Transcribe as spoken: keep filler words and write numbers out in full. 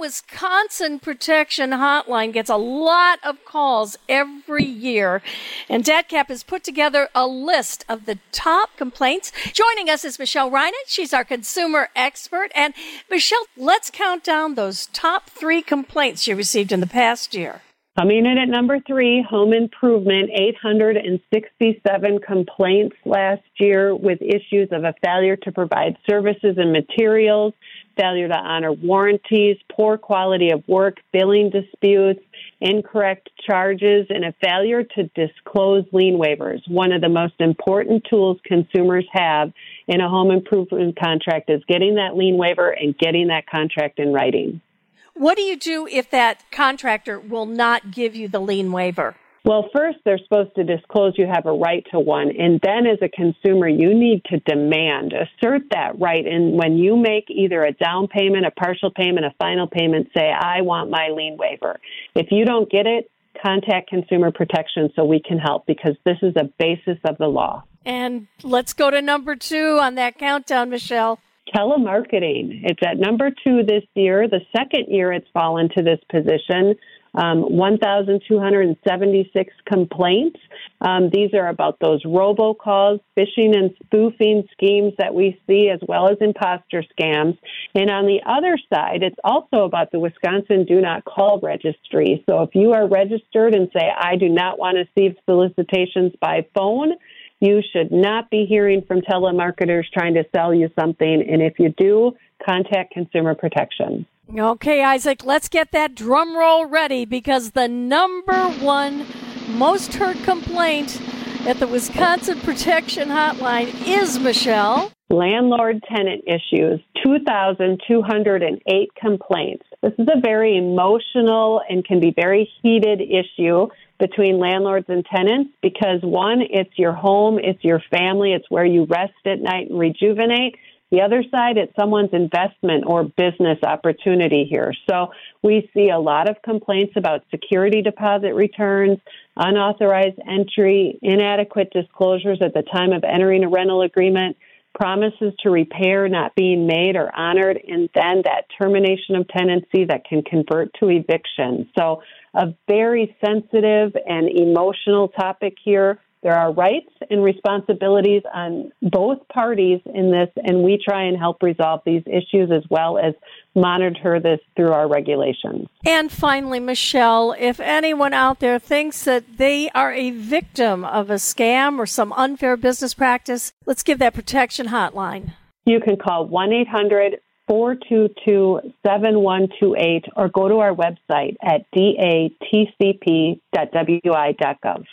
Wisconsin Protection Hotline gets a lot of calls every year, and D A T C P has put together a list of the top complaints. Joining us is Michelle Reinen. She's our consumer expert. And Michelle, let's count down those top three complaints you received in the past year. Coming in at number three, home improvement, eight hundred sixty-seven complaints last year with issues of a failure to provide services and materials, failure to honor warranties, poor quality of work, billing disputes, incorrect charges, and a failure to disclose lien waivers. One of the most important tools consumers have in a home improvement contract is getting that lien waiver and getting that contract in writing. What do you do if that contractor will not give you the lien waiver? Well, first, they're supposed to disclose you have a right to one. And then as a consumer, you need to demand, assert that right. And when you make either a down payment, a partial payment, a final payment, say, I want my lien waiver. If you don't get it, contact Consumer Protection so we can help, because this is a basis of the law. And let's go to number two on that countdown, Michelle. Telemarketing. It's at number two this year, the second year it's fallen to this position. Um, one thousand two hundred seventy-six complaints. Um, these are about those robocalls, phishing and spoofing schemes that we see, as well as imposter scams. And on the other side, it's also about the Wisconsin Do Not Call Registry. So if you are registered and say, I do not want to receive solicitations by phone, you should not be hearing from telemarketers trying to sell you something. And if you do, contact Consumer Protection. Okay, Isaac, let's get that drum roll ready, because the number one most heard complaint at the Wisconsin Protection Hotline is, Michelle, landlord-tenant issues, two thousand two hundred eight complaints. This is a very emotional and can be very heated issue between landlords and tenants, because, one, it's your home, it's your family, it's where you rest at night and rejuvenate. The other side, it's someone's investment or business opportunity here. So we see a lot of complaints about security deposit returns, unauthorized entry, inadequate disclosures at the time of entering a rental agreement, promises to repair not being made or honored, and then that termination of tenancy that can convert to eviction. So a very sensitive and emotional topic here. There are rights and responsibilities on both parties in this, and we try and help resolve these issues as well as monitor this through our regulations. And finally, Michelle, if anyone out there thinks that they are a victim of a scam or some unfair business practice, let's give that protection hotline. You can call one eight hundred four two two seven one two eight or go to our website at D A T C P dot W I dot gov.